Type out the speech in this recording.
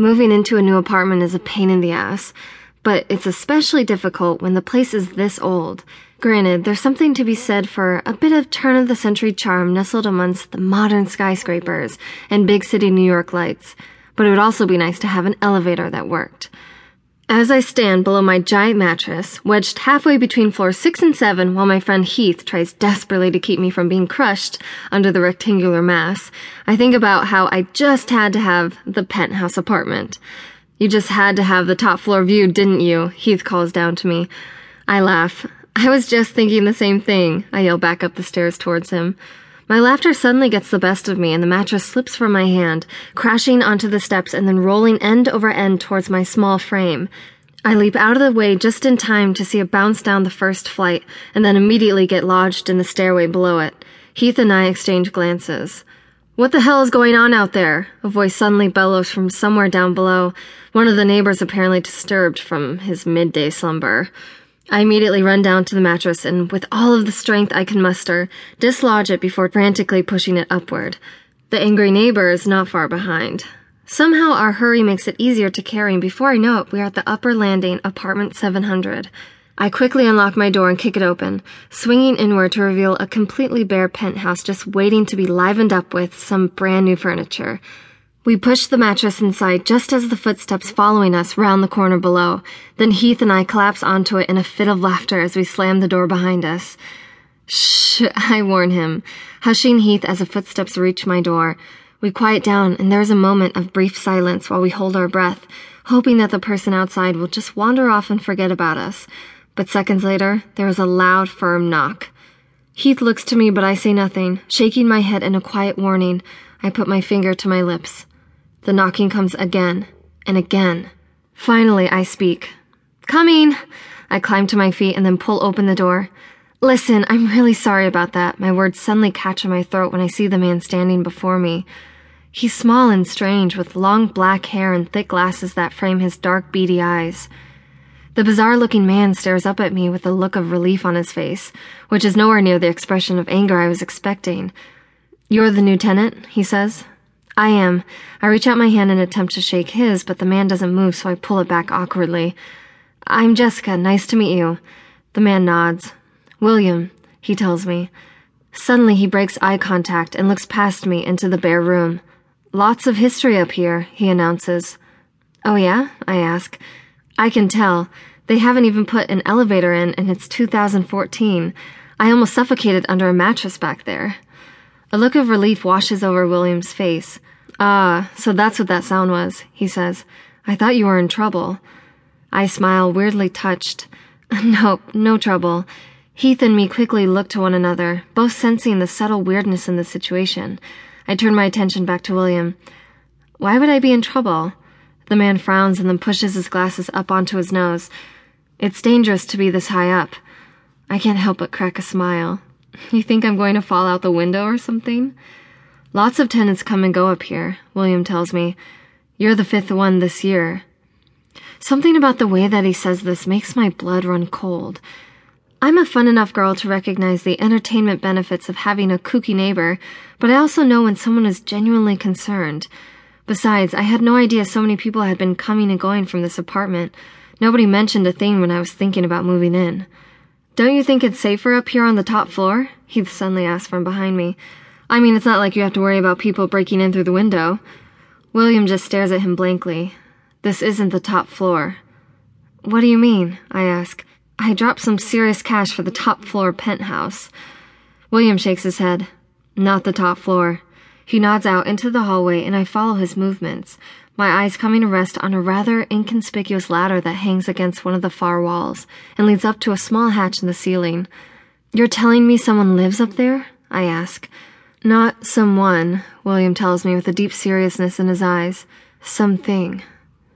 Moving into a new apartment is a pain in the ass, but it's especially difficult when the place is this old. Granted, there's something to be said for a bit of turn-of-the-century charm nestled amongst the modern skyscrapers and big city New York lights, but it would also be nice to have an elevator that worked. As I stand below my giant mattress, wedged halfway between floors 6 and 7 while my friend Heath tries desperately to keep me from being crushed under the rectangular mass, I think about how I just had to have the penthouse apartment. "You just had to have the top floor view, didn't you?" Heath calls down to me. I laugh. "I was just thinking the same thing," I yell back up the stairs towards him. My laughter suddenly gets the best of me, and the mattress slips from my hand, crashing onto the steps and then rolling end over end towards my small frame. I leap out of the way just in time to see it bounce down the first flight, and then immediately get lodged in the stairway below it. Heath and I exchange glances. "What the hell is going on out there?" a voice suddenly bellows from somewhere down below, one of the neighbors apparently disturbed from his midday slumber. I immediately run down to the mattress and, with all of the strength I can muster, dislodge it before frantically pushing it upward. The angry neighbor is not far behind. Somehow our hurry makes it easier to carry, and before I know it, we are at the upper landing, apartment 700. I quickly unlock my door and kick it open, swinging inward to reveal a completely bare penthouse just waiting to be livened up with some brand new furniture. We push the mattress inside just as the footsteps following us round the corner below. Then Heath and I collapse onto it in a fit of laughter as we slam the door behind us. "Shh," I warn him, hushing Heath as the footsteps reach my door. We quiet down, and there is a moment of brief silence while we hold our breath, hoping that the person outside will just wander off and forget about us. But seconds later, there is a loud, firm knock. Heath looks to me, but I say nothing. Shaking my head in a quiet warning, I put my finger to my lips. The knocking comes again and again. Finally, I speak. "Coming!" I climb to my feet and then pull open the door. "Listen, I'm really sorry about that." My words suddenly catch in my throat when I see the man standing before me. He's small and strange, with long black hair and thick glasses that frame his dark, beady eyes. The bizarre-looking man stares up at me with a look of relief on his face, which is nowhere near the expression of anger I was expecting. "You're the new tenant," he says. "I am." I reach out my hand and attempt to shake his, but the man doesn't move, so I pull it back awkwardly. "I'm Jessica. Nice to meet you." The man nods. "William," he tells me. Suddenly, he breaks eye contact and looks past me into the bare room. "Lots of history up here," he announces. "Oh, yeah?" I ask. "I can tell. They haven't even put an elevator in, and it's 2014. I almost suffocated under a mattress back there." A look of relief washes over William's face. "Ah, so that's what that sound was," he says. "I thought you were in trouble." I smile, weirdly touched. "Nope, no trouble." Heath and me quickly look to one another, both sensing the subtle weirdness in the situation. I turn my attention back to William. "Why would I be in trouble?" The man frowns and then pushes his glasses up onto his nose. "It's dangerous to be this high up." I can't help but crack a smile. "You think I'm going to fall out the window or something?" "Lots of tenants come and go up here," William tells me. "You're the 5th one this year." Something about the way that he says this makes my blood run cold. I'm a fun enough girl to recognize the entertainment benefits of having a kooky neighbor, but I also know when someone is genuinely concerned. Besides, I had no idea so many people had been coming and going from this apartment. Nobody mentioned a thing when I was thinking about moving in. "Don't you think it's safer up here on the top floor?" Heath suddenly asks from behind me. "I mean, it's not like you have to worry about people breaking in through the window." William just stares at him blankly. "This isn't the top floor." "What do you mean?" I ask. "I dropped some serious cash for the top floor penthouse." William shakes his head. "Not the top floor." He nods out into the hallway, and I follow his movements, my eyes coming to rest on a rather inconspicuous ladder that hangs against one of the far walls and leads up to a small hatch in the ceiling. "You're telling me someone lives up there?" I ask. "Not someone," William tells me with a deep seriousness in his eyes. "Something."